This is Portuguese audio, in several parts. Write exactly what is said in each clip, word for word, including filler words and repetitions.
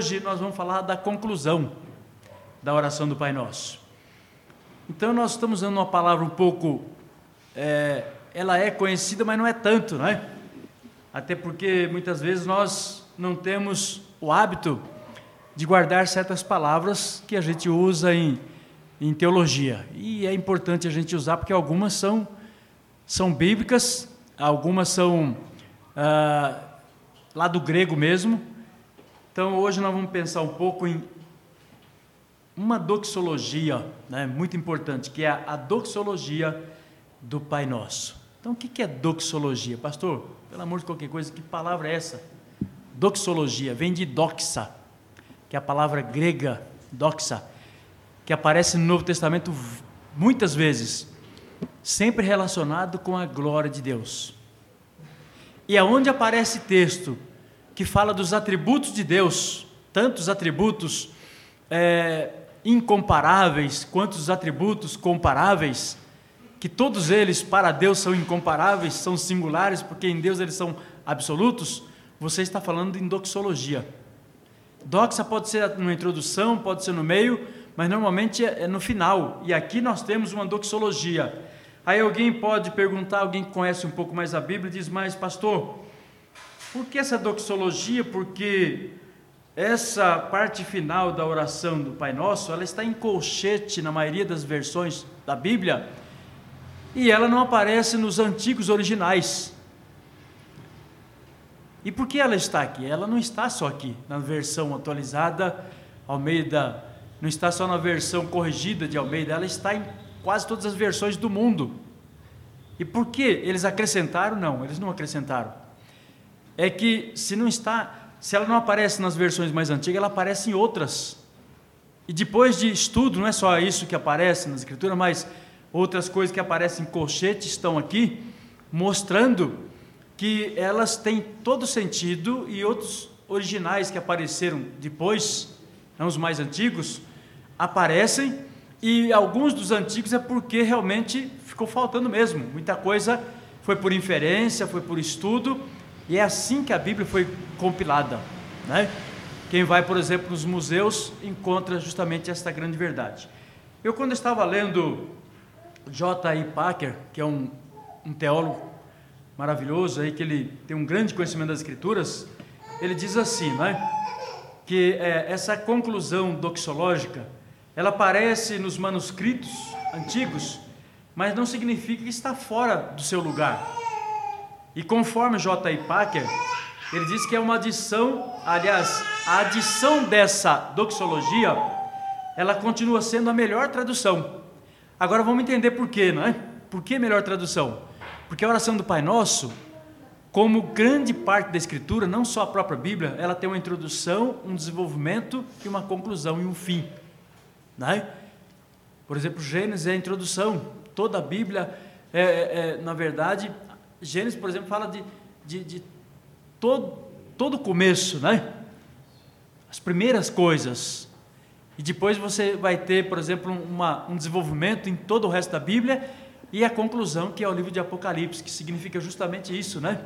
hoje nós vamos falar da conclusão da oração do Pai Nosso. Então nós estamos dando uma palavra um pouco, é, ela é conhecida, mas não é tanto, não é? Até porque muitas vezes nós não temos o hábito de guardar certas palavras que a gente usa em, em teologia. E é importante a gente usar, porque algumas são, são bíblicas, algumas são ah, lá do grego mesmo. Então hoje nós vamos pensar um pouco em uma doxologia, né, muito importante, que é a doxologia do Pai Nosso. Então o que é doxologia? Pastor, pelo amor de qualquer coisa, que palavra é essa? Doxologia vem de doxa, que é a palavra grega, doxa, que aparece no Novo Testamento muitas vezes, sempre relacionado com a glória de Deus. E aonde aparece texto que fala dos atributos de Deus, tantos atributos é, incomparáveis, quantos atributos comparáveis, que todos eles para Deus são incomparáveis, são singulares, porque em Deus eles são absolutos, você está falando em doxologia. Doxa pode ser numa introdução, pode ser no meio, mas normalmente é no final, e aqui nós temos uma doxologia. Aí alguém pode perguntar, alguém que conhece um pouco mais a Bíblia, diz, mas pastor, por que essa doxologia? Porque essa parte final da oração do Pai Nosso, ela está em colchete na maioria das versões da Bíblia, e ela não aparece nos antigos originais. E por que ela está aqui? Ela não está só aqui, na versão atualizada, Almeida, não está só na versão corrigida de Almeida, ela está em quase todas as versões do mundo. E por que eles acrescentaram? Não, eles não acrescentaram. É que se não está, se ela não aparece nas versões mais antigas, ela aparece em outras. E depois de estudo, não é só isso que aparece na Escritura, mas outras coisas que aparecem em colchete estão aqui, mostrando que elas têm todo sentido, e outros originais que apareceram depois, não os mais antigos, aparecem, e alguns dos antigos é porque realmente ficou faltando mesmo, muita coisa foi por inferência, foi por estudo, e é assim que a Bíblia foi compilada, né? Quem vai, por exemplo, nos museus, encontra justamente esta grande verdade. Eu, quando estava lendo J I Packer, que é um, um teólogo maravilhoso aí, que ele tem um grande conhecimento das Escrituras, ele diz assim, né, que é, essa conclusão doxológica, ela aparece nos manuscritos antigos, mas não significa que está fora do seu lugar. E conforme J I Packer, ele diz que é uma adição, aliás, a adição dessa doxologia, ela continua sendo a melhor tradução. Agora vamos entender por quê, né? Por que melhor tradução? Porque a oração do Pai Nosso, como grande parte da Escritura, não só a própria Bíblia, ela tem uma introdução, um desenvolvimento e uma conclusão e um fim, né? Por exemplo, Gênesis é a introdução, toda a Bíblia, é, é, na verdade, Gênesis, por exemplo, fala de, de, de todo, todo o começo, né? As primeiras coisas, e depois você vai ter, por exemplo, uma, um desenvolvimento em todo o resto da Bíblia, e a conclusão, que é o livro de Apocalipse, que significa justamente isso, né?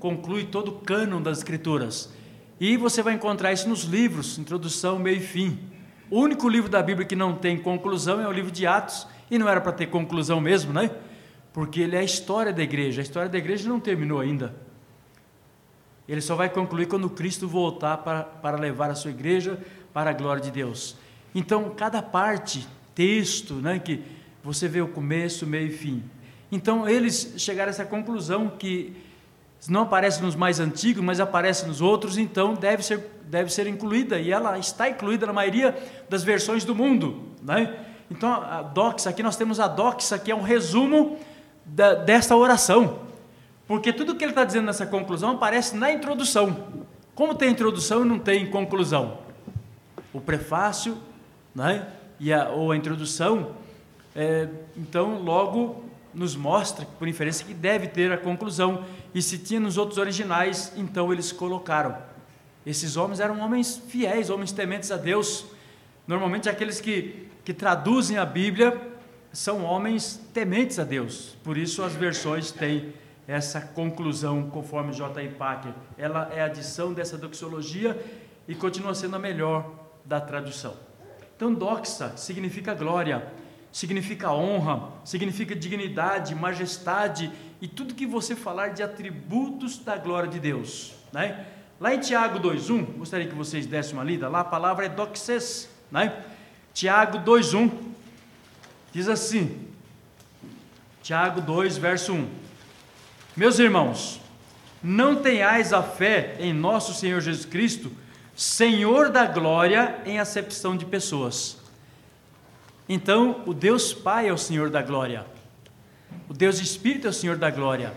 Conclui todo o cânon das Escrituras. E você vai encontrar isso nos livros, introdução, meio e fim. O único livro da Bíblia que não tem conclusão é o livro de Atos, e não era para ter conclusão mesmo, né? Porque ele é a história da igreja, a história da igreja não terminou ainda. Ele só vai concluir quando Cristo voltar para, para levar a sua igreja para a glória de Deus. Então, cada parte, texto, né, que você vê o começo, meio e fim. Então eles chegaram a essa conclusão, que não aparece nos mais antigos, mas aparece nos outros, então deve ser, deve ser incluída, e ela está incluída na maioria das versões do mundo, né? Então a doxa, aqui nós temos a doxa, que é um resumo da, desta oração, porque tudo que ele está dizendo nessa conclusão aparece na introdução. Como tem introdução e não tem conclusão? O prefácio, né? e a, ou a introdução, É, então logo nos mostra, por inferência, que deve ter a conclusão, e se tinha nos outros originais, então eles colocaram. Esses homens eram homens fiéis, homens tementes a Deus. Normalmente aqueles que, que traduzem a Bíblia são homens tementes a Deus, por isso as versões têm essa conclusão, conforme J I Packer. Ela é a adição dessa doxologia, e continua sendo a melhor da tradução. Então, doxa significa glória, significa honra, significa dignidade, majestade e tudo que você falar de atributos da glória de Deus, né? Lá em Tiago dois um, gostaria que vocês dessem uma lida, lá a palavra é doxes, né? Tiago dois um, diz assim, Tiago dois, verso um, meus irmãos, não tenhais a fé em nosso Senhor Jesus Cristo, Senhor da glória, em acepção de pessoas. Então, o Deus Pai é o Senhor da glória, o Deus Espírito é o Senhor da glória,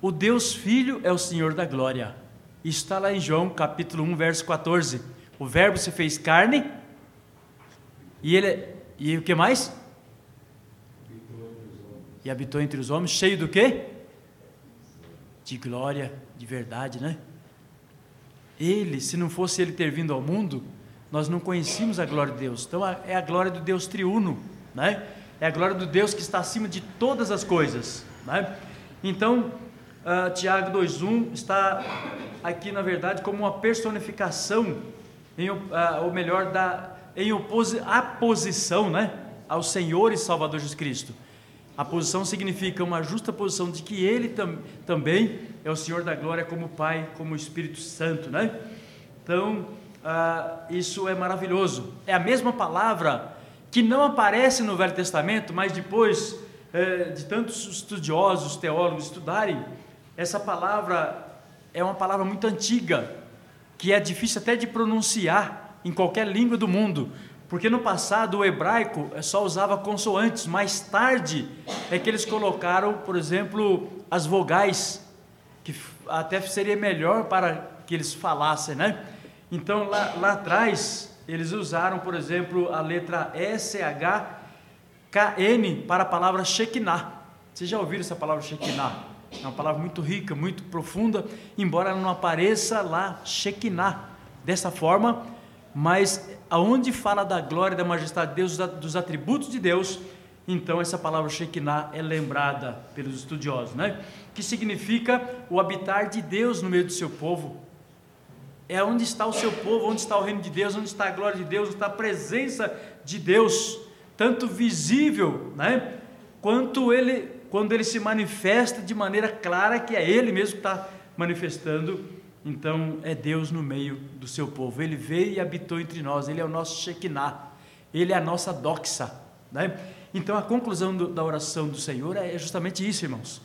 o Deus Filho é o Senhor da glória. Isso está lá em João, capítulo um, verso quatorze, o verbo se fez carne, e ele, e o que mais? E habitou entre os homens, cheio do quê? De glória, de verdade, né? Ele, se não fosse ele ter vindo ao mundo, nós não conhecíamos a glória de Deus. Então é a glória do Deus triuno, né? É a glória do Deus que está acima de todas as coisas, né? Então, uh, Tiago dois um está aqui, na verdade, como uma personificação, em, uh, ou melhor, da, em oposi- aposição, né? Ao Senhor e Salvador Jesus Cristo. A posição significa uma justa posição de que Ele tam, também é o Senhor da glória como Pai, como Espírito Santo, né? Então, ah, isso é maravilhoso. É a mesma palavra que não aparece no Velho Testamento, mas depois eh, de tantos estudiosos, teólogos estudarem, essa palavra é uma palavra muito antiga, que é difícil até de pronunciar em qualquer língua do mundo, porque no passado o hebraico só usava consoantes, mais tarde é que eles colocaram, por exemplo, as vogais, que até seria melhor para que eles falassem, né? Então lá, lá atrás eles usaram, por exemplo, a letra S H K N para a palavra Shekinah. Vocês já ouviram essa palavra Shekinah? É uma palavra muito rica, muito profunda, embora ela não apareça lá, Shekinah, dessa forma, mas aonde fala da glória, da majestade de Deus, dos atributos de Deus, então essa palavra Shekinah é lembrada pelos estudiosos, né? Que significa o habitar de Deus no meio do seu povo. É onde está o seu povo, onde está o reino de Deus, onde está a glória de Deus, onde está a presença de Deus, tanto visível, né? Quanto ele, quando ele se manifesta de maneira clara, que é ele mesmo que está manifestando. Então é Deus no meio do seu povo, Ele veio e habitou entre nós, Ele é o nosso Shekinah, Ele é a nossa doxa, né? Então a conclusão do, da oração do Senhor é justamente isso, irmãos,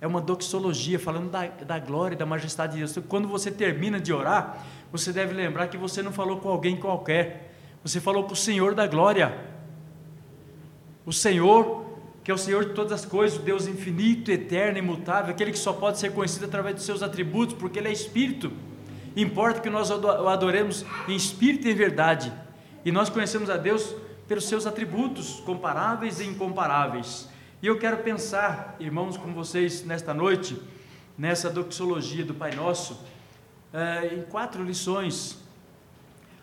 é uma doxologia, falando da, da glória e da majestade de Deus. Então, quando você termina de orar, você deve lembrar que você não falou com alguém qualquer, você falou com o Senhor da glória, o Senhor que é o Senhor de todas as coisas, o Deus infinito, eterno, imutável, aquele que só pode ser conhecido através dos seus atributos, porque Ele é Espírito. Importa que nós o adoremos em Espírito e em verdade, e nós conhecemos a Deus pelos seus atributos, comparáveis e incomparáveis. E eu quero pensar, irmãos, com vocês nesta noite, nessa doxologia do Pai Nosso, é, em quatro lições.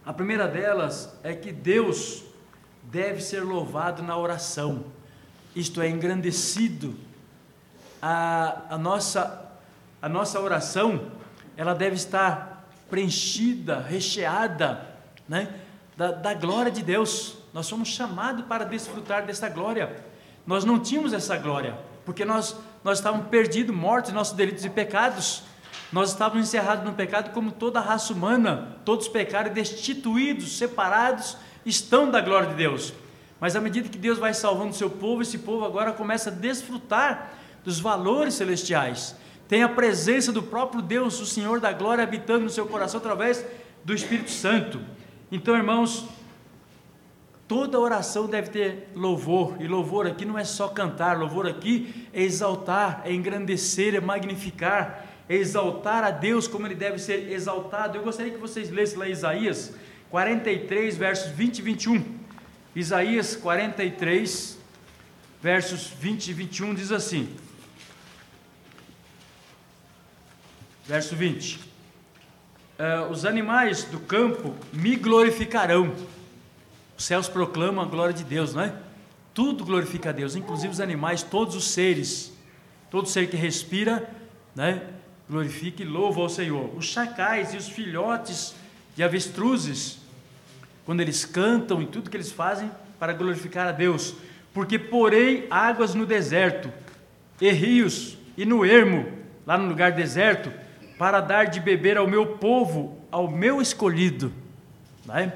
A primeira delas é que Deus deve ser louvado na oração, isto é, engrandecido. A, a, nossa, a nossa oração, ela deve estar preenchida, recheada, né, da, da glória de Deus. Nós somos chamados para desfrutar dessa glória. Nós não tínhamos essa glória, porque nós, nós estávamos perdidos, mortos em nossos delitos e pecados. Nós estávamos encerrados no pecado como toda a raça humana, todos pecaram, destituídos, separados, estão da glória de Deus. Mas à medida que Deus vai salvando o seu povo, esse povo agora começa a desfrutar dos valores celestiais, tem a presença do próprio Deus, o Senhor da glória, habitando no seu coração através do Espírito Santo. Então, irmãos, toda oração deve ter louvor, e louvor aqui não é só cantar, louvor aqui é exaltar, é engrandecer, é magnificar, é exaltar a Deus como Ele deve ser exaltado. Eu gostaria que vocês lessem lá Isaías quarenta e três, versos vinte e vinte e um, Isaías quarenta e três, versos vinte e vinte e um, diz assim, verso vinte, uh, os animais do campo me glorificarão. Os céus proclamam a glória de Deus, não é? Tudo glorifica a Deus, inclusive os animais, todos os seres, todo ser que respira, né, glorifica e louva ao Senhor. Os chacais e os filhotes de avestruzes, quando eles cantam e tudo que eles fazem para glorificar a Deus. Porque porei águas no deserto, e rios, e no ermo, lá no lugar deserto, para dar de beber ao meu povo, ao meu escolhido, né?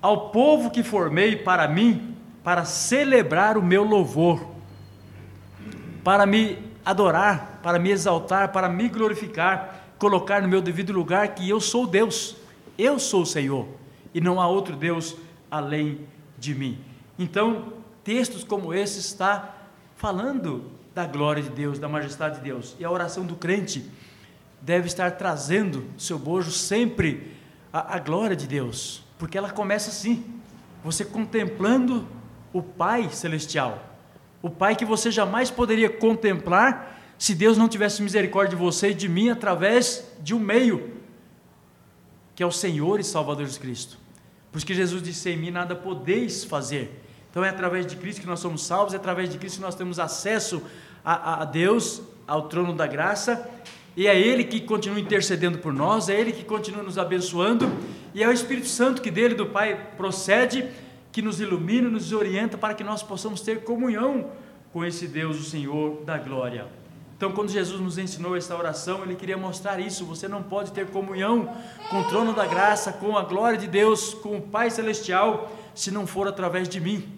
Ao povo que formei para mim, para celebrar o meu louvor, para me adorar, para me exaltar, para me glorificar, colocar no meu devido lugar que eu sou Deus, eu sou o Senhor, e não há outro Deus além de mim. Então, textos como esse está falando da glória de Deus, da majestade de Deus, e a oração do crente deve estar trazendo seu bojo sempre a, a glória de Deus, porque ela começa assim, você contemplando o Pai Celestial, o Pai que você jamais poderia contemplar se Deus não tivesse misericórdia de você e de mim através de um meio, que é o Senhor e Salvador Jesus Cristo. Por isso que Jesus disse: em mim nada podeis fazer. Então é através de Cristo que nós somos salvos, é através de Cristo que nós temos acesso a, a Deus, ao trono da graça, e é Ele que continua intercedendo por nós, é Ele que continua nos abençoando, e é o Espírito Santo que dele, do Pai, procede, que nos ilumina, nos orienta para que nós possamos ter comunhão com esse Deus, o Senhor da glória. Então, quando Jesus nos ensinou essa oração, Ele queria mostrar isso. Você não pode ter comunhão com o trono da graça, com a glória de Deus, com o Pai Celestial, se não for através de mim.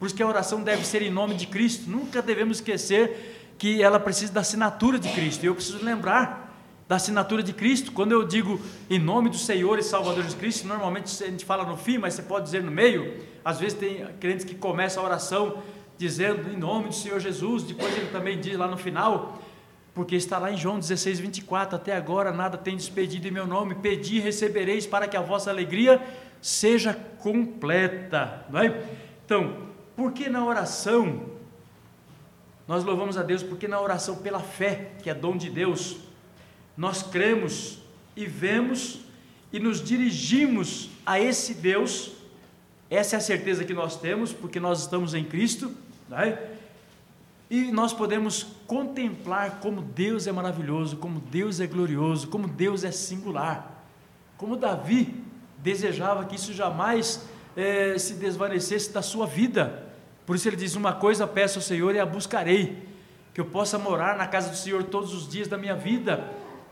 Por isso que a oração deve ser em nome de Cristo. Nunca devemos esquecer que ela precisa da assinatura de Cristo. E eu preciso lembrar da assinatura de Cristo. Quando eu digo em nome do Senhor e Salvador Jesus Cristo, normalmente a gente fala no fim, mas você pode dizer no meio. Às vezes tem crentes que começam a oração dizendo em nome do Senhor Jesus, depois ele também diz lá no final, porque está lá em João dezesseis, vinte e quatro, até agora nada tendes pedido em meu nome, pedi e recebereis para que a vossa alegria seja completa, não é? Então, porque na oração, nós louvamos a Deus, porque na oração pela fé, que é dom de Deus, nós cremos e vemos e nos dirigimos a esse Deus. Essa é a certeza que nós temos, porque nós estamos em Cristo, né? E nós podemos contemplar como Deus é maravilhoso, como Deus é glorioso, como Deus é singular, como Davi desejava que isso jamais eh, se desvanecesse da sua vida. Por isso ele diz: uma coisa peço ao Senhor e a buscarei, que eu possa morar na casa do Senhor todos os dias da minha vida,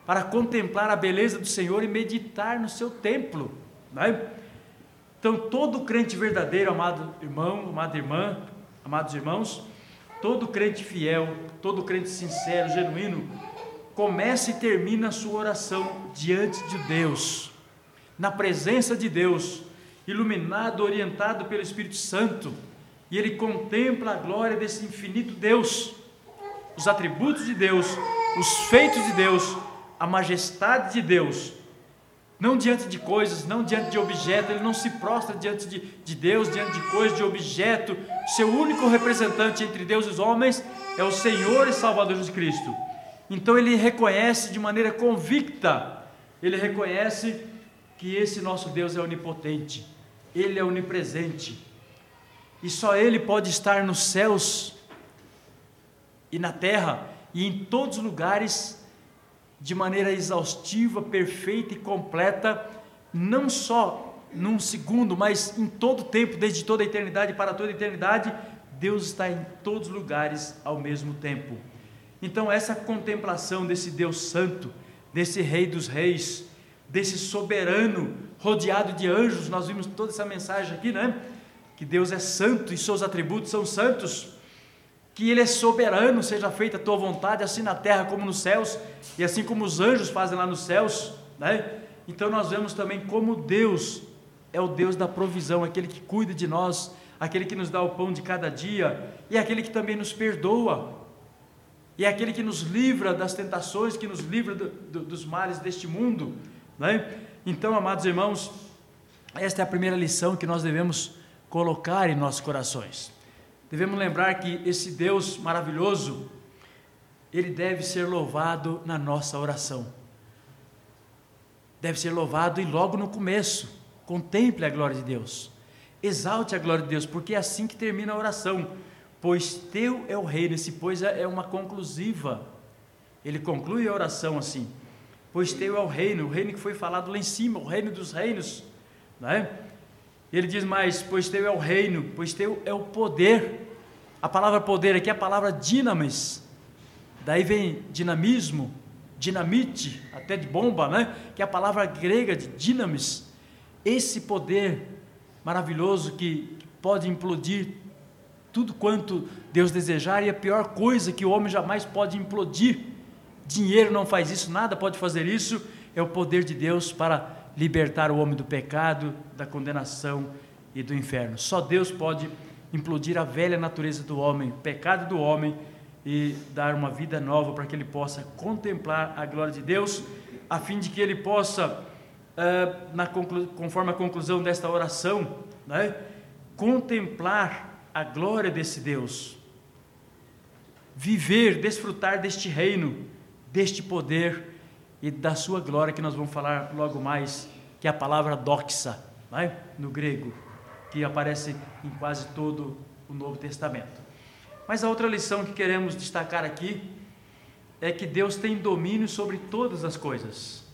para contemplar a beleza do Senhor e meditar no seu templo, né? Então, todo crente verdadeiro, amado irmão, amada irmã, amados irmãos, todo crente fiel, todo crente sincero, genuíno, começa e termina a sua oração diante de Deus, na presença de Deus, iluminado, orientado pelo Espírito Santo, e ele contempla a glória desse infinito Deus, os atributos de Deus, os feitos de Deus, a majestade de Deus. Não diante de coisas, não diante de objeto, ele não se prostra diante de, de Deus, diante de coisas, de objeto. Seu único representante entre Deus e os homens é o Senhor e Salvador Jesus Cristo. Então ele reconhece de maneira convicta, ele reconhece que esse nosso Deus é onipotente, ele é onipresente, e só ele pode estar nos céus e na terra e em todos os lugares, de maneira exaustiva, perfeita e completa, não só num segundo, mas em todo o tempo, desde toda a eternidade para toda a eternidade, Deus está em todos os lugares ao mesmo tempo. Então essa contemplação desse Deus Santo, desse Rei dos Reis, desse soberano, rodeado de anjos, nós vimos toda essa mensagem aqui, né? Que Deus é santo e seus atributos são santos, que Ele é soberano, seja feita a tua vontade, assim na terra como nos céus, e assim como os anjos fazem lá nos céus, né? Então nós vemos também como Deus é o Deus da provisão, aquele que cuida de nós, aquele que nos dá o pão de cada dia, e aquele que também nos perdoa, e aquele que nos livra das tentações, que nos livra do, do, dos males deste mundo, né? Então, amados irmãos, esta é a primeira lição que nós devemos colocar em nossos corações. Devemos lembrar que esse Deus maravilhoso, ele deve ser louvado na nossa oração, deve ser louvado e logo no começo, contemple a glória de Deus, exalte a glória de Deus, porque é assim que termina a oração, pois teu é o reino. Esse pois é uma conclusiva, ele conclui a oração assim: pois teu é o reino, o reino que foi falado lá em cima, o reino dos reinos, né? E ele diz mais, pois teu é o reino, pois teu é o poder. A palavra poder aqui é a palavra dínamis, daí vem dinamismo, dinamite, até de bomba, né? Que é a palavra grega de dínamis, esse poder maravilhoso que, que pode implodir tudo quanto Deus desejar, e a pior coisa que o homem jamais pode implodir, dinheiro não faz isso, nada pode fazer isso, é o poder de Deus para libertar o homem do pecado, da condenação e do inferno. Só Deus pode implodir a velha natureza do homem, o pecado do homem, e dar uma vida nova para que ele possa contemplar a glória de Deus, a fim de que ele possa, uh, na conclu- conforme a conclusão desta oração, né, contemplar a glória desse Deus, viver, desfrutar deste reino, deste poder e da sua glória, que nós vamos falar logo mais, que é a palavra doxa, né? No grego, que aparece em quase todo o Novo Testamento. Mas a outra lição que queremos destacar aqui é que Deus tem domínio sobre todas as coisas.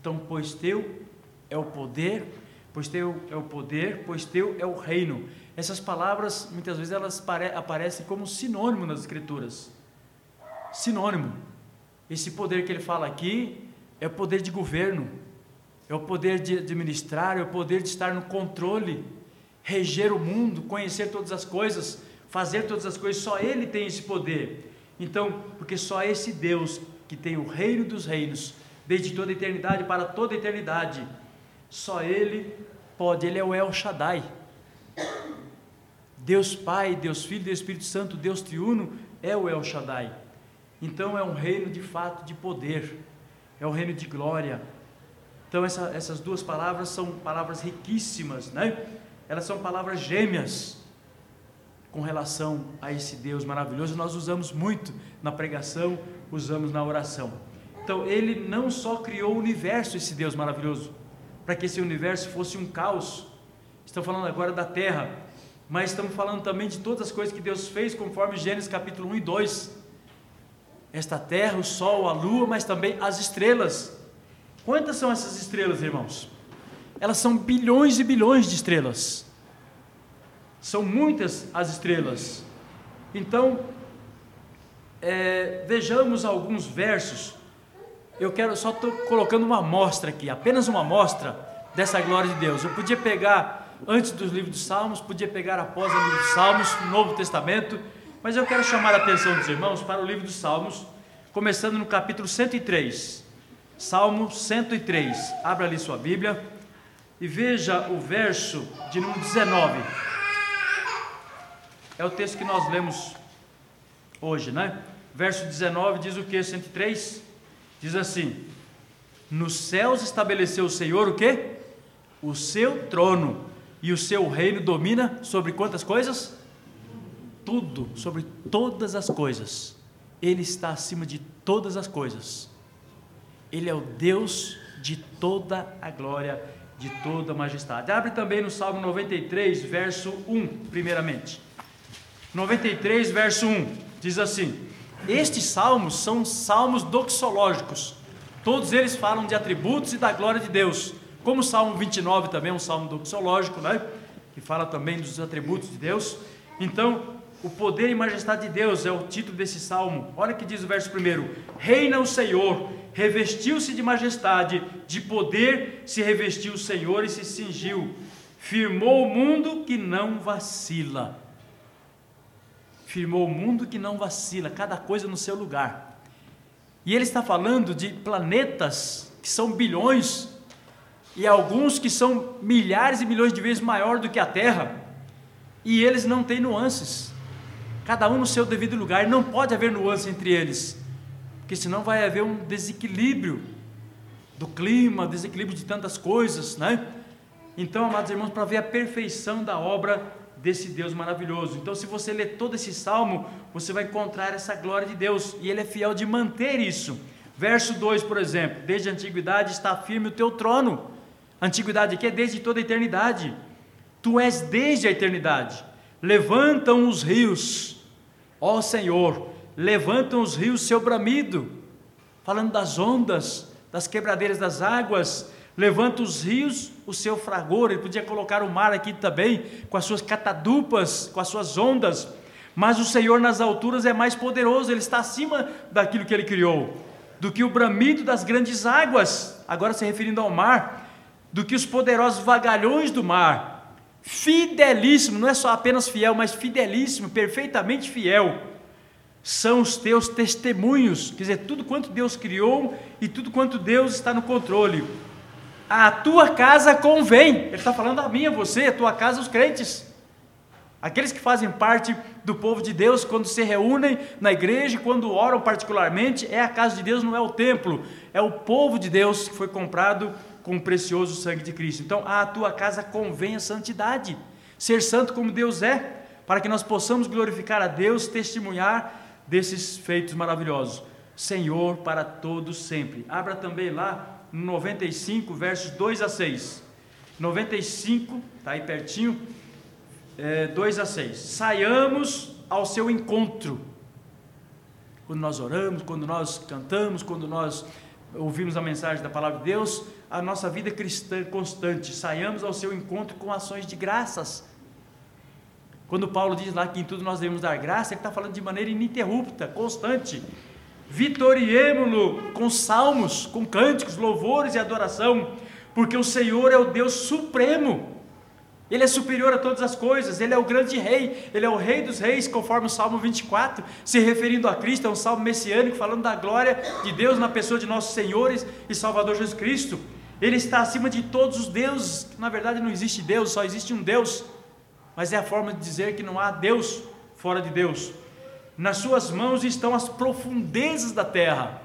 Então, pois teu é o poder, pois teu é o poder, pois teu é o reino. Essas palavras, muitas vezes, elas pare- aparecem como sinônimo nas Escrituras. Sinônimo. Esse poder que ele fala aqui é o poder de governo, é o poder de administrar, é o poder de estar no controle, reger o mundo, conhecer todas as coisas, fazer todas as coisas. Só ele tem esse poder. Então, porque só esse Deus que tem o reino dos reinos, desde toda a eternidade para toda a eternidade, só ele pode, ele é o El Shaddai. Deus Pai, Deus Filho, Deus Espírito Santo, Deus Triuno, é o El Shaddai. Então é um reino de fato de poder, é um reino de glória. Então essa, essas duas palavras são palavras riquíssimas, né? Elas são palavras gêmeas com relação a esse Deus maravilhoso. Nós usamos muito na pregação, usamos na oração. Então ele não só criou o universo, esse Deus maravilhoso, para que esse universo fosse um caos. Estou falando agora da terra, mas estamos falando também de todas as coisas que Deus fez, conforme Gênesis capítulo um e dois, esta terra, o sol, a lua, mas também as estrelas. Quantas são essas estrelas, irmãos? Elas são bilhões e bilhões de estrelas, são muitas as estrelas. Então, é, vejamos alguns versos, eu quero só estou colocando uma amostra aqui, apenas uma amostra dessa glória de Deus. Eu podia pegar antes dos livros dos Salmos, podia pegar após o livro dos Salmos, o Novo Testamento, mas eu quero chamar a atenção dos irmãos para o livro dos Salmos, começando no capítulo cento e três, Salmo cento e três, abra ali sua Bíblia, e veja o verso de número dezenove, é o texto que nós lemos hoje, né? Verso dezenove diz o que? cento e três, diz assim: nos céus estabeleceu o Senhor o que? O seu trono, e o seu reino domina sobre quantas coisas? Tudo, sobre todas as coisas. Ele está acima de todas as coisas. Ele é o Deus de toda a glória, de toda a majestade. Abre também no Salmo noventa e três, verso um, primeiramente. noventa e três, verso um, diz assim: estes salmos são salmos doxológicos. Todos eles falam de atributos e da glória de Deus. Como o Salmo vinte e nove também é um salmo doxológico, né? Que fala também dos atributos de Deus. Então, o poder e majestade de Deus é o título desse salmo. Olha o que diz o verso primeiro: reina o Senhor, revestiu-se de majestade, de poder se revestiu o Senhor e se cingiu, firmou o mundo que não vacila, firmou o mundo que não vacila, cada coisa no seu lugar. E ele está falando de planetas que são bilhões, e alguns que são milhares e milhões de vezes maior do que a Terra, e eles não têm nuances, cada um no seu devido lugar, não pode haver nuances entre eles, porque senão vai haver um desequilíbrio do clima, desequilíbrio de tantas coisas, né? Então, amados irmãos, para ver a perfeição da obra desse Deus maravilhoso. Então, se você ler todo esse salmo, você vai encontrar essa glória de Deus, e ele é fiel de manter isso. Verso dois, por exemplo: desde a antiguidade está firme o teu trono. Antiguidade aqui é desde toda a eternidade, tu és desde a eternidade. Levantam os rios, ó Senhor, levantam os rios seu bramido, falando das ondas, das quebradeiras das águas, levanta os rios, o seu fragor. Ele podia colocar o mar aqui também, com as suas catadupas, com as suas ondas, mas o Senhor nas alturas é mais poderoso, Ele está acima daquilo que Ele criou, do que o bramido das grandes águas, agora se referindo ao mar, do que os poderosos vagalhões do mar. Fidelíssimo, não é só apenas fiel, mas fidelíssimo, perfeitamente fiel, são os teus testemunhos, quer dizer, tudo quanto Deus criou, e tudo quanto Deus está no controle. A tua casa convém, ele está falando a minha, a você, a tua casa, os crentes, aqueles que fazem parte do povo de Deus, quando se reúnem na igreja, quando oram particularmente, é a casa de Deus, não é o templo, é o povo de Deus que foi comprado com o precioso sangue de Cristo. Então, a tua casa convém a santidade, ser santo como Deus é, para que nós possamos glorificar a Deus, testemunhar desses feitos maravilhosos, Senhor para todos sempre. Abra também lá no noventa e cinco, versos dois a seis, noventa e cinco, está aí pertinho, é, dois a seis, saiamos ao seu encontro, quando nós oramos, quando nós cantamos, quando nós ouvimos a mensagem da palavra de Deus, a nossa vida cristã constante, saiamos ao seu encontro com ações de graças. Quando Paulo diz lá que em tudo nós devemos dar graça, ele está falando de maneira ininterrupta, constante. Vitoriemo-lo com salmos, com cânticos, louvores e adoração, porque o Senhor é o Deus supremo, Ele é superior a todas as coisas, Ele é o grande rei, Ele é o rei dos reis, conforme o Salmo vinte e quatro, se referindo a Cristo, é um salmo messiânico, falando da glória de Deus na pessoa de nosso Senhor e Salvador Jesus Cristo. Ele está acima de todos os deuses, na verdade não existe Deus, só existe um Deus, mas é a forma de dizer que não há Deus fora de Deus. Nas suas mãos estão as profundezas da terra,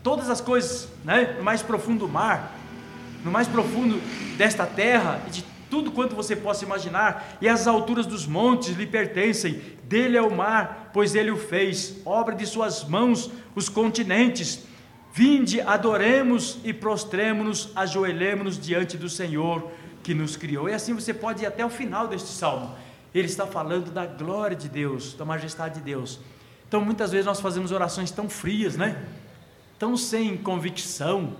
todas as coisas, né? No mais profundo mar, no mais profundo desta terra, e de tudo quanto você possa imaginar, e as alturas dos montes lhe pertencem, dele é o mar, pois ele o fez, obra de suas mãos, os continentes. Vinde, adoremos e prostremo-nos, ajoelhemo-nos diante do Senhor, que nos criou. E assim você pode ir até o final deste salmo. Ele está falando da glória de Deus, da majestade de Deus. Então muitas vezes nós fazemos orações tão frias, né? Tão sem convicção,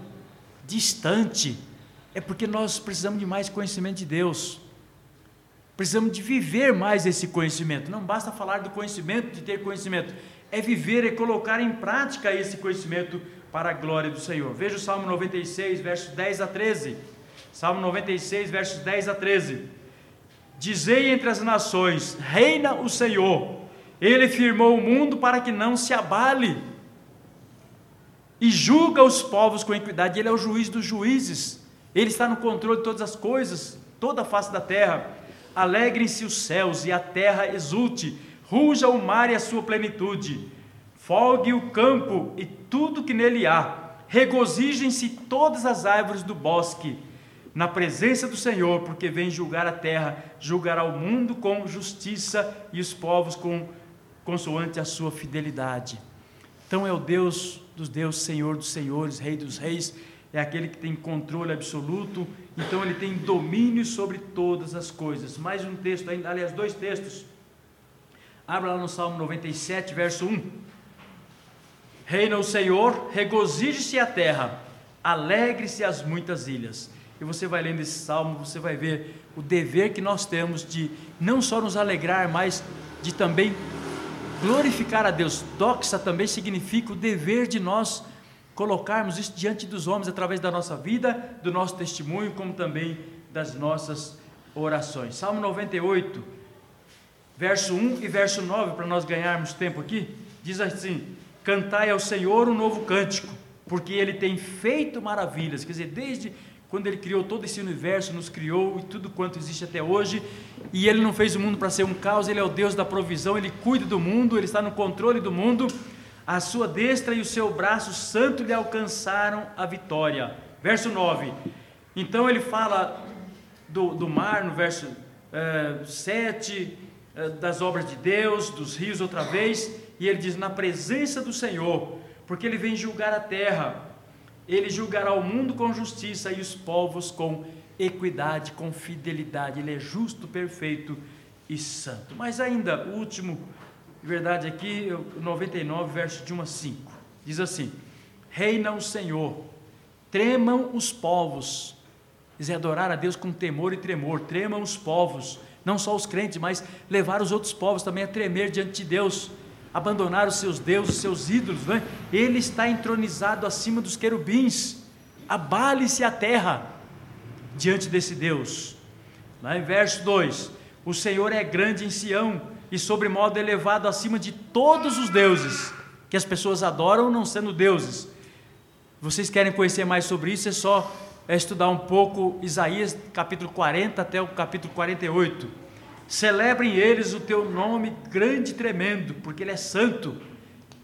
distante. É porque nós precisamos de mais conhecimento de Deus. Precisamos de viver mais esse conhecimento. Não basta falar do conhecimento, de ter conhecimento. É viver, é colocar em prática esse conhecimento para a glória do Senhor. Veja o Salmo noventa e seis, versos dez a treze. Salmo noventa e seis, versos dez a treze, dizei entre as nações, reina o Senhor, Ele firmou o mundo para que não se abale, e julga os povos com equidade. Ele é o juiz dos juízes, Ele está no controle de todas as coisas, toda a face da terra. Alegrem-se os céus e a terra exulte, ruja o mar e a sua plenitude, folgue o campo e tudo que nele há, regozijem-se todas as árvores do bosque, na presença do Senhor, porque vem julgar a terra, julgará o mundo com justiça, e os povos com, consoante a sua fidelidade. Então é o Deus dos deuses, Senhor dos senhores, Rei dos reis, é aquele que tem controle absoluto, então ele tem domínio sobre todas as coisas. Mais um texto ainda, aliás, dois textos, abra lá no Salmo noventa e sete, verso um, reina o Senhor, regozije-se a terra, alegre-se as muitas ilhas. E você vai lendo esse salmo, você vai ver o dever que nós temos de não só nos alegrar, mas de também glorificar a Deus. Doxa também significa o dever de nós colocarmos isso diante dos homens, através da nossa vida, do nosso testemunho, como também das nossas orações. Salmo noventa e oito, verso um e verso nove, para nós ganharmos tempo aqui, diz assim, cantai ao Senhor um novo cântico, porque Ele tem feito maravilhas, quer dizer, desde quando Ele criou todo esse universo, nos criou e tudo quanto existe até hoje, e Ele não fez o mundo para ser um caos, Ele é o Deus da provisão, Ele cuida do mundo, Ele está no controle do mundo, a sua destra e o seu braço santo lhe alcançaram a vitória. Verso nove, então Ele fala do, do mar, no verso é, sete, é, das obras de Deus, dos rios outra vez, e Ele diz, na presença do Senhor, porque Ele vem julgar a terra, Ele julgará o mundo com justiça e os povos com equidade, com fidelidade. Ele é justo, perfeito e santo. Mas ainda, o último, de verdade aqui, noventa e nove, verso de um a cinco. diz assim: reina o Senhor, tremam os povos. Diz, é adorar a Deus com temor e tremor, tremam os povos, não só os crentes, mas levar os outros povos também a tremer diante de Deus, abandonar os seus deuses, os seus ídolos, não é? Ele está entronizado acima dos querubins, abale-se a terra diante desse Deus. Lá em verso dois, o Senhor é grande em Sião e sobre modo elevado acima de todos os deuses, que as pessoas adoram não sendo deuses. Vocês querem conhecer mais sobre isso, é só estudar um pouco Isaías capítulo quarenta até o capítulo quarenta e oito, celebrem eles o teu nome grande e tremendo, porque ele é santo,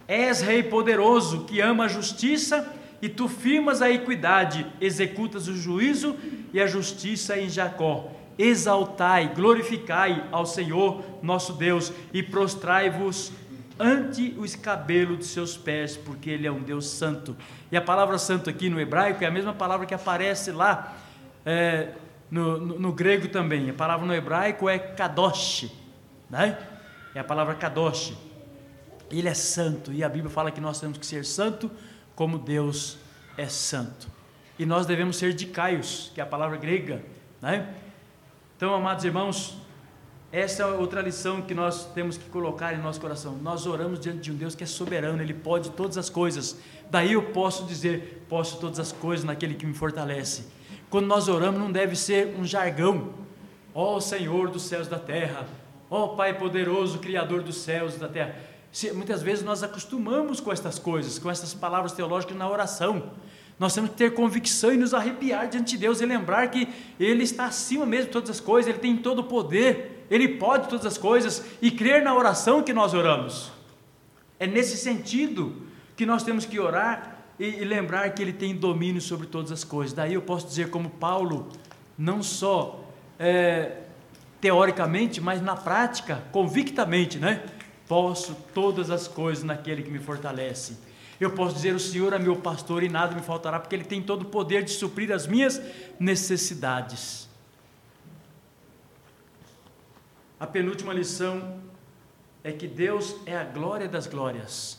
és rei poderoso, que ama a justiça, e tu firmas a equidade, executas o juízo e a justiça em Jacó. Exaltai, glorificai ao Senhor nosso Deus, e prostrai-vos ante o escabelo de seus pés, porque ele é um Deus santo. E a palavra santo aqui no hebraico é a mesma palavra que aparece lá é, no, no, no grego também. A palavra no hebraico é kadosh, né? É a palavra kadosh. Ele é santo, e a Bíblia fala que nós temos que ser santo como Deus é santo, e nós devemos ser dikaios, que é a palavra grega, né? Então, amados irmãos, essa é outra lição que nós temos que colocar em nosso coração. Nós oramos diante de um Deus que é soberano, Ele pode todas as coisas. Daí eu posso dizer, posso todas as coisas naquele que me fortalece. Quando nós oramos, não deve ser um jargão. Ó Senhor dos céus e da terra, ó Pai poderoso, Criador dos céus e da terra. Se, muitas vezes nós acostumamos com estas coisas, com essas palavras teológicas na oração. Nós temos que ter convicção e nos arrepiar diante de Deus e lembrar que Ele está acima mesmo de todas as coisas, Ele tem todo o poder, Ele pode todas as coisas, e crer na oração que nós oramos. É nesse sentido que nós temos que orar e, e lembrar que Ele tem domínio sobre todas as coisas. Daí eu posso dizer como Paulo, não só é, teoricamente, mas na prática, convictamente, né? Posso todas as coisas naquele que me fortalece. Eu posso dizer, o Senhor é meu pastor e nada me faltará, porque Ele tem todo o poder de suprir as minhas necessidades. A penúltima lição é que Deus é a glória das glórias.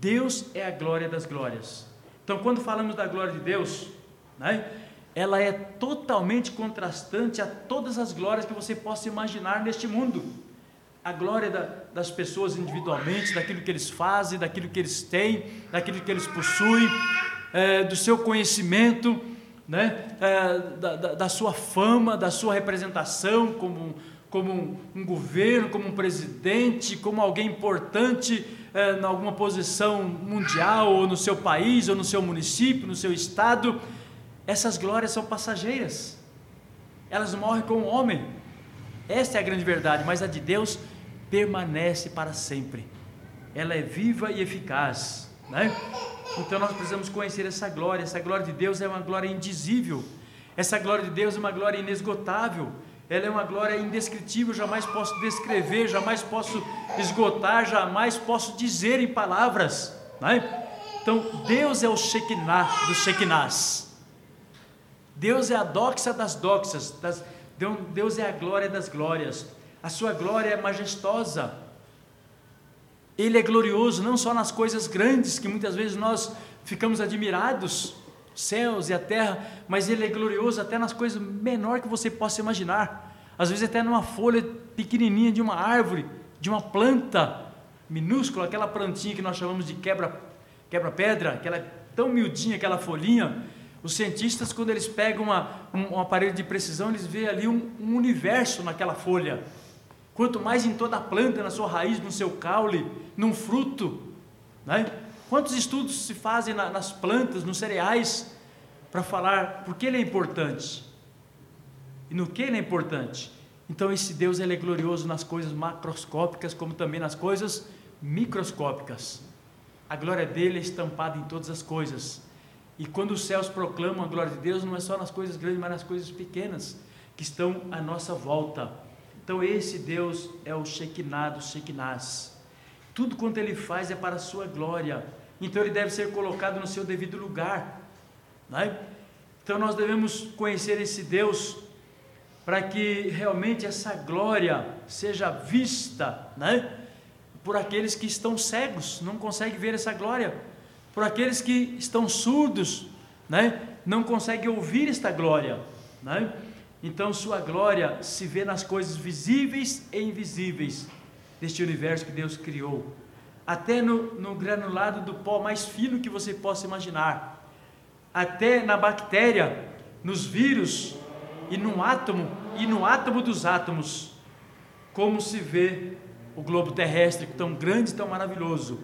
Deus é a glória das glórias. Então, quando falamos da glória de Deus, né, ela é totalmente contrastante a todas as glórias que você possa imaginar neste mundo. A glória da, das pessoas individualmente, daquilo que eles fazem, daquilo que eles têm, daquilo que eles possuem, é, do seu conhecimento, né? é, da, da, da sua fama, da sua representação como, como um, um governo, como um presidente, como alguém importante é, em alguma posição mundial, ou no seu país, ou no seu município, no seu estado. Essas glórias são passageiras, elas morrem com o homem, essa é a grande verdade, mas a de Deus permanece para sempre, ela é viva e eficaz, né? Então nós precisamos conhecer essa glória. Essa glória de Deus é uma glória indizível, essa glória de Deus é uma glória inesgotável, ela é uma glória indescritível, jamais posso descrever, jamais posso esgotar, jamais posso dizer em palavras, né? Então Deus é o Shekinah dos Shekinahs, Deus é a doxa das doxas, das, Deus é a glória das glórias. A sua glória é majestosa, Ele é glorioso, não só nas coisas grandes, que muitas vezes nós ficamos admirados, céus e a terra, mas Ele é glorioso até nas coisas menores que você possa imaginar, às vezes até numa folha pequenininha de uma árvore, de uma planta minúscula, aquela plantinha que nós chamamos de quebra, quebra-pedra, aquela tão miudinha, aquela folhinha. Os cientistas, quando eles pegam uma, um, um aparelho de precisão, eles veem ali um, um universo naquela folha, quanto mais em toda a planta, na sua raiz, no seu caule, num fruto, né? Quantos estudos se fazem na, nas plantas, nos cereais, para falar por que ele é importante, e no que ele é importante. Então esse Deus, ele é glorioso nas coisas macroscópicas, como também nas coisas microscópicas. A glória dele é estampada em todas as coisas, e quando os céus proclamam a glória de Deus, não é só nas coisas grandes, mas nas coisas pequenas, que estão à nossa volta. Então esse Deus é o Shekinah dos Shekinahs, tudo quanto Ele faz é para a sua glória, então Ele deve ser colocado no seu devido lugar, né? Então nós devemos conhecer esse Deus, para que realmente essa glória seja vista, né? Por aqueles que estão cegos, não conseguem ver essa glória, por aqueles que estão surdos, né? Não conseguem ouvir esta glória, né? Então sua glória se vê nas coisas visíveis e invisíveis deste universo que Deus criou, até no, no granulado do pó mais fino que você possa imaginar, até na bactéria, nos vírus e no átomo, e no átomo dos átomos, como se vê o globo terrestre tão grande, tão maravilhoso.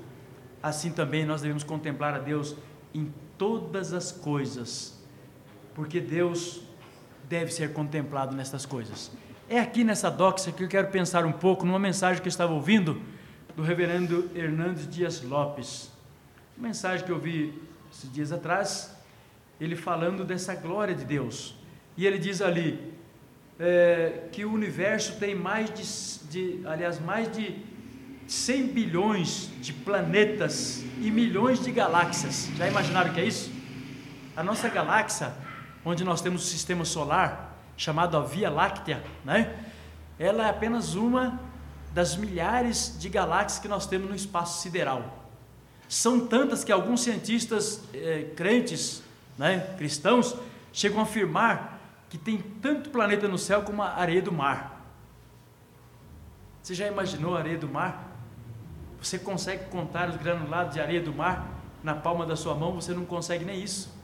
Assim também nós devemos contemplar a Deus em todas as coisas, porque Deus deve ser contemplado nestas coisas. É aqui nessa doxa que eu quero pensar um pouco numa mensagem que eu estava ouvindo do reverendo Hernandes Dias Lopes, uma mensagem que eu vi esses dias atrás, ele falando dessa glória de Deus, e ele diz ali, é, que o universo tem mais de, de, aliás, mais de cem bilhões de planetas e milhões de galáxias. Já imaginaram o que é isso? A nossa galáxia, onde nós temos o sistema solar, chamado a Via Láctea, né? Ela é apenas uma das milhares de galáxias que nós temos no espaço sideral. São tantas que alguns cientistas eh, crentes, né, cristãos, chegam a afirmar que tem tanto planeta no céu como a areia do mar. Você já imaginou a areia do mar? Você consegue contar os granulados de areia do mar na palma da sua mão? Você não consegue nem isso.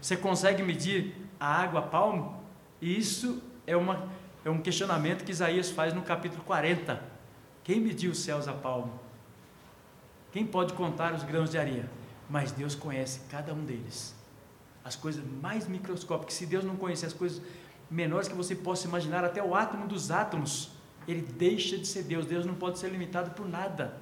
Você consegue medir a água a palmo? E isso é, uma, é um questionamento que Isaías faz no capítulo quarenta. Quem mediu os céus a palmo? Quem pode contar os grãos de areia? Mas Deus conhece cada um deles. As coisas mais microscópicas, se Deus não conhece as coisas menores que você possa imaginar, até o átomo dos átomos, ele deixa de ser Deus. Deus não pode ser limitado por nada.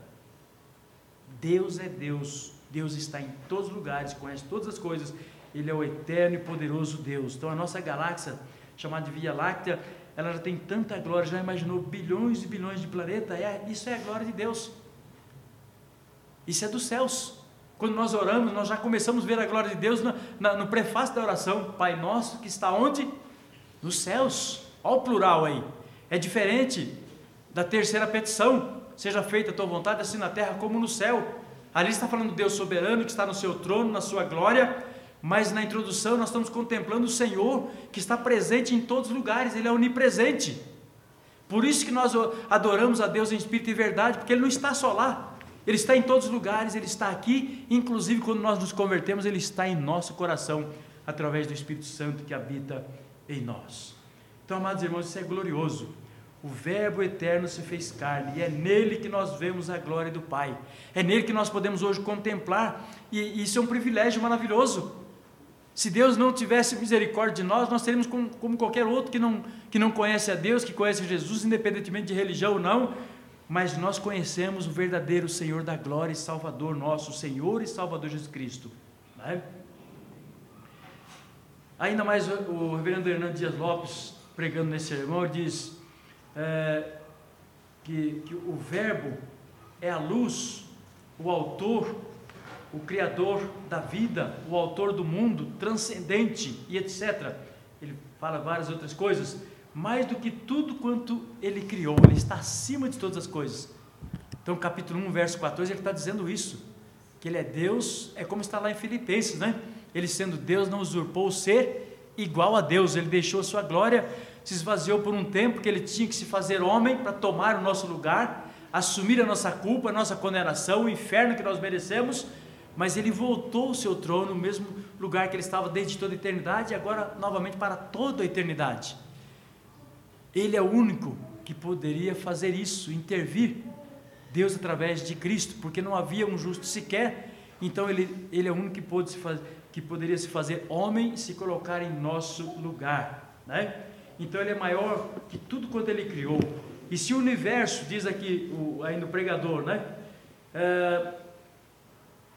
Deus é Deus. Deus está em todos os lugares, conhece todas as coisas. Ele é o eterno e poderoso Deus. Então a nossa galáxia, chamada de Via Láctea, ela já tem tanta glória, já imaginou bilhões e bilhões de planetas? É, isso é a glória de Deus, isso é dos céus. Quando nós oramos, nós já começamos a ver a glória de Deus no, na, no prefácio da oração, Pai Nosso, que está onde? Nos céus. Olha o plural aí, é diferente da terceira petição, seja feita a tua vontade, assim na terra como no céu. Ali está falando Deus soberano, que está no seu trono, na sua glória. Mas na introdução nós estamos contemplando o Senhor, que está presente em todos os lugares. Ele é onipresente. Por isso que nós adoramos a Deus em espírito e verdade, porque Ele não está só lá, Ele está em todos os lugares, Ele está aqui. Inclusive quando nós nos convertemos, Ele está em nosso coração, através do Espírito Santo que habita em nós. Então, amados irmãos, isso é glorioso. O Verbo eterno se fez carne, e é nele que nós vemos a glória do Pai, é nele que nós podemos hoje contemplar, e isso é um privilégio maravilhoso. Se Deus não tivesse misericórdia de nós, nós seríamos como, como qualquer outro que não, que não conhece a Deus, que conhece Jesus, independentemente de religião ou não. Mas nós conhecemos o verdadeiro Senhor da glória e Salvador nosso, Senhor e Salvador Jesus Cristo, né? Ainda mais o, o reverendo Hernandes Dias Lopes, pregando nesse sermão, diz é, que, que o Verbo é a luz, o autor, o Criador da vida, o autor do mundo, transcendente e etcétera. Ele fala várias outras coisas, mais do que tudo quanto Ele criou. Ele está acima de todas as coisas. Então, capítulo um, verso quatorze, ele está dizendo isso, que Ele é Deus, é como está lá em Filipenses, né? Ele, sendo Deus, não usurpou o ser igual a Deus, Ele deixou a sua glória, se esvaziou por um tempo, que Ele tinha que se fazer homem para tomar o nosso lugar, assumir a nossa culpa, a nossa condenação, o inferno que nós merecemos. Mas Ele voltou ao seu trono, o mesmo lugar que Ele estava desde toda a eternidade, e agora novamente para toda a eternidade. Ele é o único que poderia fazer isso, intervir, Deus através de Cristo, porque não havia um justo sequer. Então Ele, ele é o único que, pôde se faz, que poderia se fazer homem e se colocar em nosso lugar, né? Então Ele é maior que tudo quanto Ele criou. E se o universo, diz aqui o, ainda o pregador, né? É,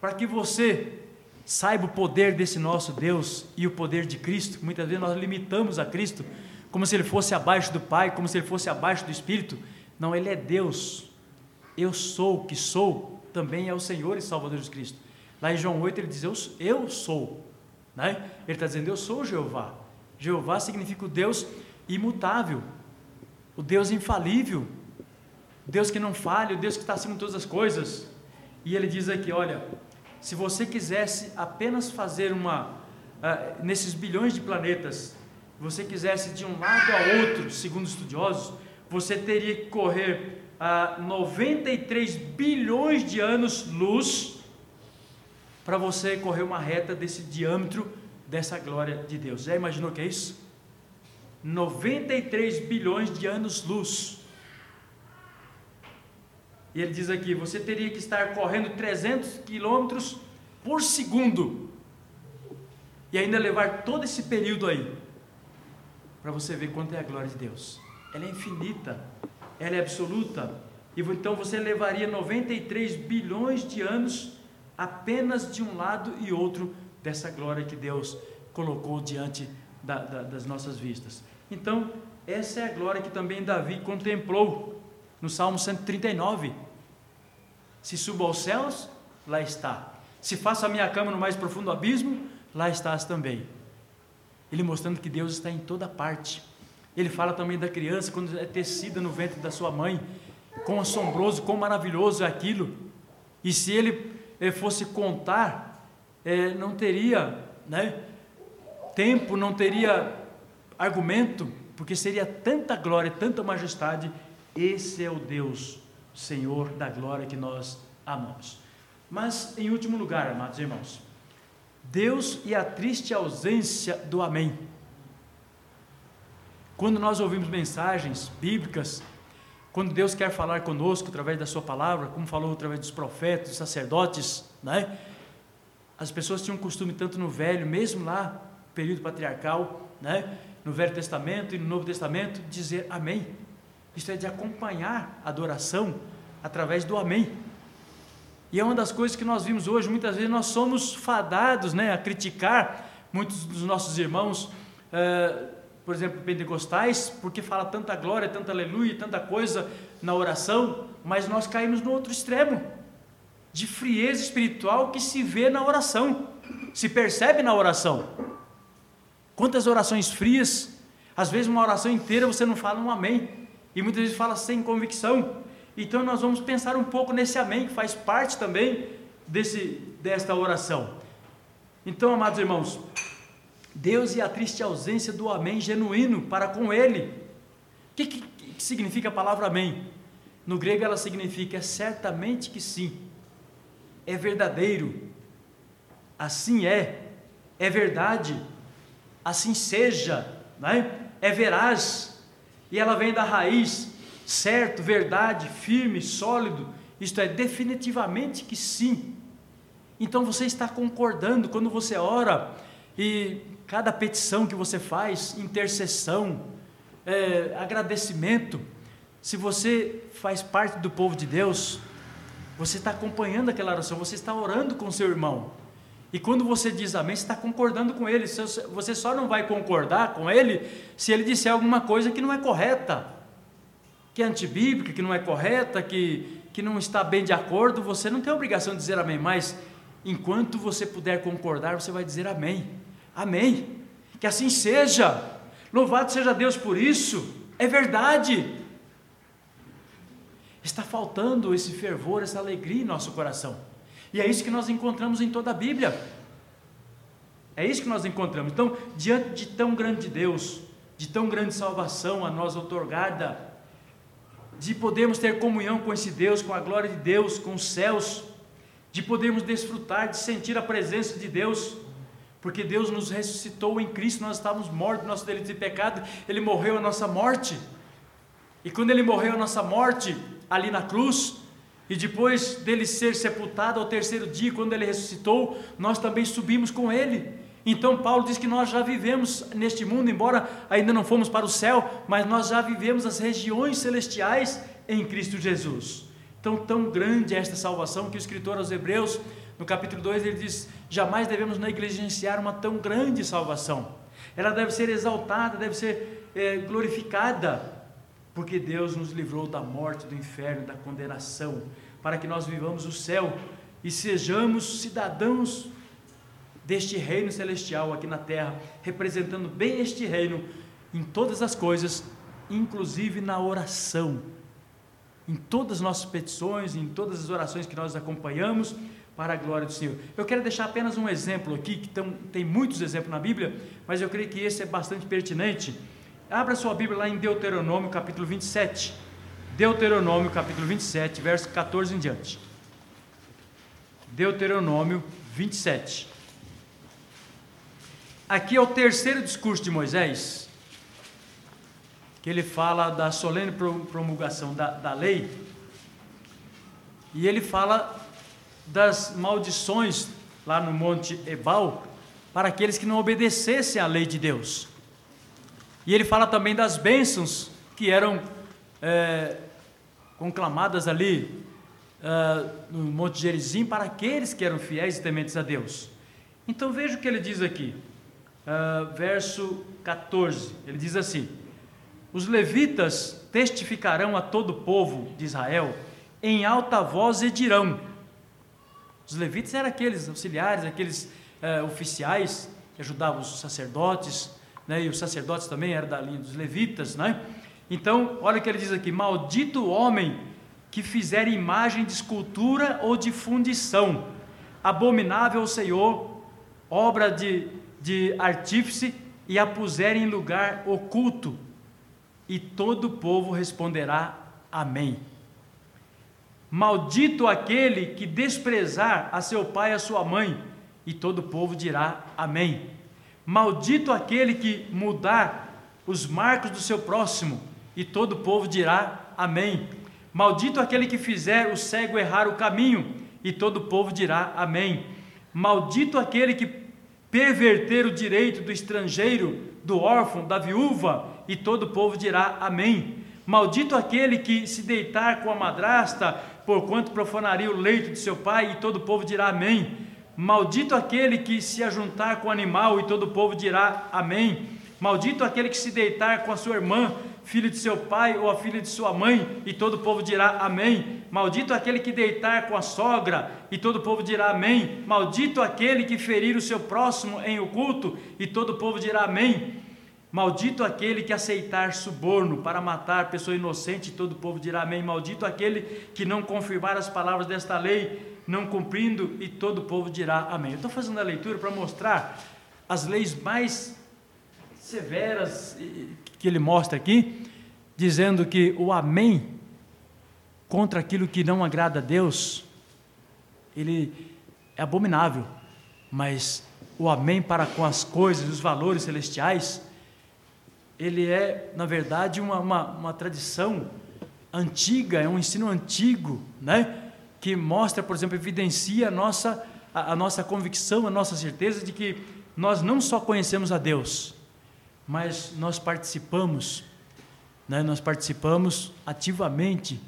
para que você saiba o poder desse nosso Deus e o poder de Cristo. Muitas vezes nós limitamos a Cristo, como se Ele fosse abaixo do Pai, como se Ele fosse abaixo do Espírito. Não, Ele é Deus. Eu sou o que sou, também é o Senhor e Salvador Jesus Cristo. Lá em João oito ele diz, eu, eu sou, né? Ele está dizendo, eu sou Jeová. Jeová significa o Deus imutável, o Deus infalível, o Deus que não falha, o Deus que está acima de todas as coisas. E ele diz aqui, olha, Se você quisesse apenas fazer uma, uh, nesses bilhões de planetas, você quisesse de um lado a outro, segundo estudiosos, você teria que correr uh, noventa e três bilhões de anos-luz para você correr uma reta desse diâmetro dessa glória de Deus. Já imaginou o que é isso? noventa e três bilhões de anos-luz. E ele diz aqui, você teria que estar correndo trezentos quilômetros por segundo. E ainda levar todo esse período aí. Para você ver quanto é a glória de Deus. Ela é infinita. Ela é absoluta. E então você levaria noventa e três bilhões de anos apenas de um lado e outro dessa glória que Deus colocou diante da, da, das nossas vistas. Então, essa é a glória que também Davi contemplou. No Salmo cento e trinta e nove, se subo aos céus, lá está, se faço a minha cama no mais profundo abismo, lá estás também. Ele mostrando que Deus está em toda parte. Ele fala também da criança, quando é tecida no ventre da sua mãe, quão assombroso, quão maravilhoso é aquilo, e se ele fosse contar, não teria, né, tempo, não teria argumento, porque seria tanta glória, tanta majestade. Esse é o Deus, Senhor da glória, que nós amamos. Mas, em último lugar, amados irmãos, Deus e a triste ausência do amém. Quando nós ouvimos mensagens bíblicas, quando Deus quer falar conosco através da sua palavra, como falou através dos profetas, dos sacerdotes, né? As pessoas tinham um costume, tanto no velho, mesmo lá, período patriarcal, né? No Velho Testamento e no Novo Testamento, dizer amém. Isso é de acompanhar a adoração através do amém. E é uma das coisas que nós vimos hoje. Muitas vezes nós somos fadados, né, a criticar muitos dos nossos irmãos, eh, por exemplo, pentecostais, porque fala tanta glória, tanta aleluia, tanta coisa na oração, mas nós caímos no outro extremo, de frieza espiritual que se vê na oração, se percebe na oração. Quantas orações frias, às vezes uma oração inteira você não fala um amém, e muitas vezes fala sem convicção. Então nós vamos pensar um pouco nesse amém, que faz parte também desse, desta oração. Então, amados irmãos, Deus e a triste ausência do amém genuíno para com Ele. O que, que, que significa a palavra amém? No grego ela significa, é certamente que sim, é verdadeiro, assim é, é verdade, assim seja, né? É veraz. E ela vem da raiz, certo, verdade, firme, sólido, isto é, definitivamente que sim. Então você está concordando, quando você ora, e cada petição que você faz, intercessão, é, agradecimento, se você faz parte do povo de Deus, você está acompanhando aquela oração, você está orando com seu irmão, e quando você diz amém, você está concordando com ele. Você só não vai concordar com ele se ele disser alguma coisa que não é correta, que é antibíblica, que não é correta, que, que não está bem de acordo. Você não tem a obrigação de dizer amém, mas enquanto você puder concordar, você vai dizer amém, amém, que assim seja, louvado seja Deus por isso, é verdade. Está faltando esse fervor, essa alegria em nosso coração. E é isso que nós encontramos em toda a Bíblia, é isso que nós encontramos. Então, diante de tão grande Deus, de tão grande salvação a nós outorgada, de podermos ter comunhão com esse Deus, com a glória de Deus, com os céus, de podermos desfrutar, de sentir a presença de Deus, porque Deus nos ressuscitou em Cristo. Nós estávamos mortos, nosso delito de pecado, Ele morreu a nossa morte, e quando Ele morreu a nossa morte, ali na cruz, e depois dele ser sepultado ao terceiro dia, quando ele ressuscitou, nós também subimos com ele. Então Paulo diz que nós já vivemos neste mundo, embora ainda não fomos para o céu, mas nós já vivemos as regiões celestiais em Cristo Jesus. Então, tão grande é esta salvação, que o escritor aos Hebreus, no capítulo dois, ele diz, jamais devemos negligenciar uma tão grande salvação. Ela deve ser exaltada, deve ser é, glorificada, porque Deus nos livrou da morte, do inferno, da condenação, para que nós vivamos o céu e sejamos cidadãos deste reino celestial aqui na terra, representando bem este reino em todas as coisas, inclusive na oração, em todas as nossas petições, em todas as orações que nós acompanhamos, para a glória do Senhor. Eu quero deixar apenas um exemplo aqui, que tão, tem muitos exemplos na Bíblia, mas eu creio que esse é bastante pertinente. Abra sua Bíblia lá em Deuteronômio capítulo vinte e sete, Deuteronômio capítulo vinte e sete, verso catorze em diante, Deuteronômio vinte e sete, aqui é o terceiro discurso de Moisés, que ele fala da solene promulgação da, da lei, e ele fala das maldições lá no Monte Ebal, para aqueles que não obedecessem à lei de Deus, e ele fala também das bênçãos que eram é, conclamadas ali é, no Monte Gerizim, para aqueles que eram fiéis e tementes a Deus. Então veja o que ele diz aqui, é, verso catorze, ele diz assim: os levitas testificarão a todo o povo de Israel em alta voz e dirão. Os levitas eram aqueles auxiliares, aqueles é, oficiais que ajudavam os sacerdotes, né, e os sacerdotes também eram da linha dos levitas, né? Então, olha o que ele diz aqui: maldito o homem que fizer imagem de escultura ou de fundição, abominável ao Senhor, obra de, de artífice, e a puser em lugar oculto, e todo o povo responderá amém. Maldito aquele que desprezar a seu pai e a sua mãe, e todo o povo dirá amém. Maldito aquele que mudar os marcos do seu próximo, e todo o povo dirá amém. Maldito aquele que fizer o cego errar o caminho, e todo o povo dirá amém. Maldito aquele que perverter o direito do estrangeiro, do órfão, da viúva, e todo o povo dirá amém. Maldito aquele que se deitar com a madrasta, porquanto profanaria o leito de seu pai, e todo o povo dirá amém. Maldito aquele que se ajuntar com o animal, e todo o povo dirá amém. Maldito aquele que se deitar com a sua irmã, filho de seu pai, ou a filha de sua mãe, e todo o povo dirá amém. Maldito aquele que deitar com a sogra, e todo o povo dirá amém. Maldito aquele que ferir o seu próximo em oculto, e todo o povo dirá amém. Maldito aquele que aceitar suborno para matar pessoa inocente, e todo o povo dirá amém. Maldito aquele que não confirmar as palavras desta lei, não cumprindo, e todo o povo dirá amém. Eu estou fazendo a leitura para mostrar as leis mais severas que ele mostra aqui, dizendo que o amém contra aquilo que não agrada a Deus, ele é abominável, mas o amém para com as coisas, os valores celestiais, ele é, na verdade, uma, uma, uma tradição antiga, é um ensino antigo, né? Que mostra, por exemplo, evidencia a nossa, a, a nossa convicção, a nossa certeza de que nós não só conhecemos a Deus, mas nós participamos, né? Nós participamos ativamente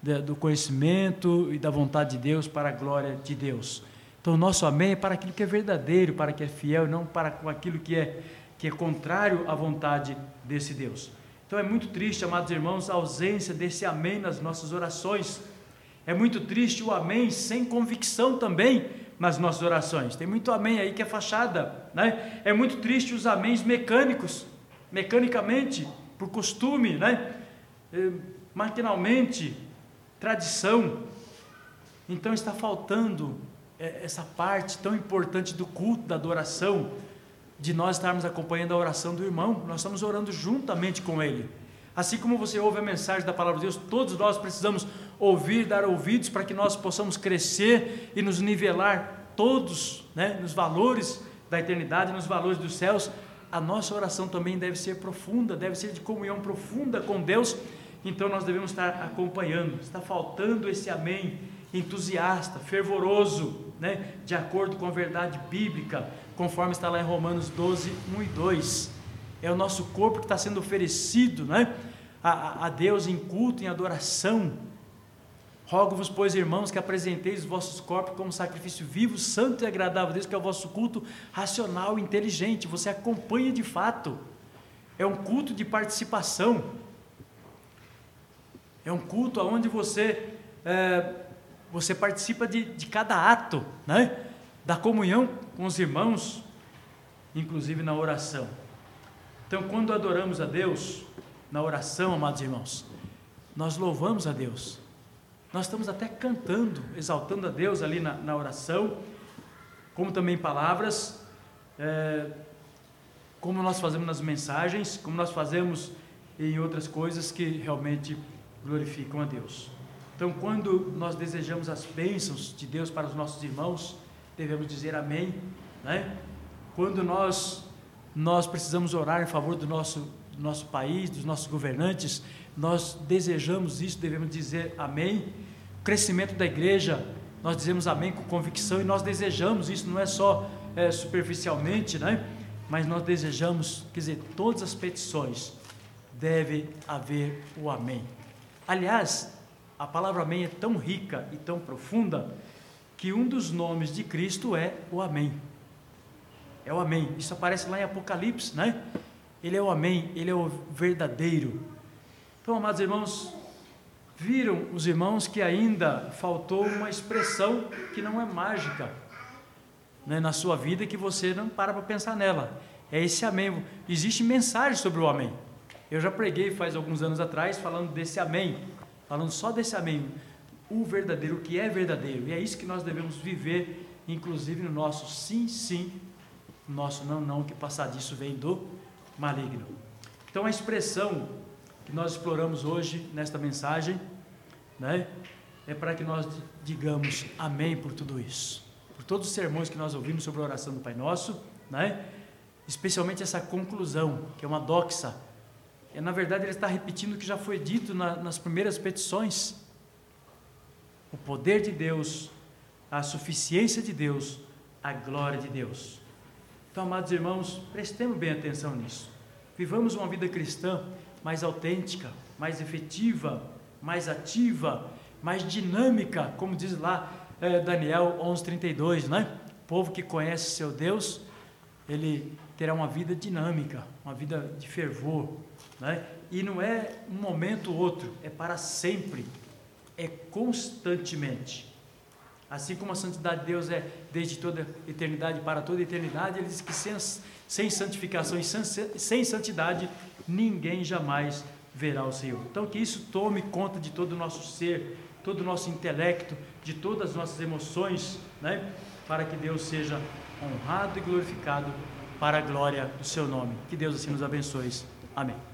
de, do conhecimento e da vontade de Deus para a glória de Deus. Então, o nosso amém é para aquilo que é verdadeiro, para que é fiel, não para com aquilo que é que é contrário à vontade desse Deus. Então é muito triste, amados irmãos, a ausência desse amém nas nossas orações. É muito triste o amém sem convicção também nas nossas orações. Tem muito amém aí que é fachada, né? É muito triste os améns mecânicos, mecanicamente, por costume, né? Maquinalmente, tradição. Então está faltando essa parte tão importante do culto, da adoração, de nós estarmos acompanhando a oração do irmão, nós estamos orando juntamente com ele. Assim como você ouve a mensagem da palavra de Deus, todos nós precisamos ouvir, dar ouvidos, para que nós possamos crescer e nos nivelar todos, né, nos valores da eternidade, nos valores dos céus. A nossa oração também deve ser profunda, deve ser de comunhão profunda com Deus, então nós devemos estar acompanhando. Está faltando esse amém entusiasta, fervoroso, né, de acordo com a verdade bíblica, conforme está lá em Romanos doze, um e dois, é o nosso corpo que está sendo oferecido, né, a, a Deus em culto, em adoração. Rogo-vos, pois, irmãos, que apresenteis os vossos corpos como sacrifício vivo, santo e agradável a Deus, que é o vosso culto racional e inteligente. Você acompanha de fato, é um culto de participação, é um culto onde você, é, você participa de, de cada ato, né, da comunhão com os irmãos, inclusive na oração. Então, quando adoramos a Deus na oração, amados irmãos, nós louvamos a Deus, Nós estamos até cantando, exaltando a Deus ali na, na oração, como também palavras, é, como nós fazemos nas mensagens, como nós fazemos em outras coisas que realmente glorificam a Deus. Então, quando nós desejamos as bênçãos de Deus para os nossos irmãos, devemos dizer amém, né? Quando nós, nós precisamos orar em favor do nosso, do nosso país, dos nossos governantes, nós desejamos isso, devemos dizer amém. O crescimento da igreja, nós dizemos amém com convicção e nós desejamos isso, não é só é, superficialmente, né? Mas nós desejamos, quer dizer, todas as petições, deve haver o amém. Aliás, a palavra amém é tão rica e tão profunda que um dos nomes de Cristo é o amém. É o amém. Isso aparece lá em Apocalipse, né? Ele é o amém, ele é o verdadeiro. Então, amados irmãos, viram os irmãos que ainda faltou uma expressão que não é mágica, né, na sua vida, que você não para para pensar nela. É esse amém. Existe mensagem sobre o amém. Eu já preguei faz alguns anos atrás falando desse amém, falando só desse amém, o verdadeiro, o que é verdadeiro, e é isso que nós devemos viver, inclusive no nosso sim, sim, no nosso não, não, que passar disso vem do maligno. Então a expressão que nós exploramos hoje nesta mensagem, né, é para que nós digamos amém por tudo isso, por todos os sermões que nós ouvimos sobre a oração do Pai Nosso, né, especialmente essa conclusão, que é uma doxa. É, na verdade, ele está repetindo o que já foi dito na, nas primeiras petições. O poder de Deus, a suficiência de Deus, a glória de Deus. Então, amados irmãos, prestemos bem atenção nisso. Vivamos uma vida cristã mais autêntica, mais efetiva, mais ativa, mais dinâmica, como diz lá é, Daniel onze, trinta e dois, né? O povo que conhece seu Deus, ele terá uma vida dinâmica, uma vida de fervor, né? E não é um momento ou outro, é para sempre, é constantemente. Assim como a santidade de Deus é desde toda eternidade para toda eternidade, ele diz que sem, sem santificação e sem, sem santidade, ninguém jamais verá o Senhor. Então que isso tome conta de todo o nosso ser, todo o nosso intelecto, de todas as nossas emoções, né? Para que Deus seja honrado e glorificado para a glória do seu nome. Que Deus assim nos abençoe. Amém.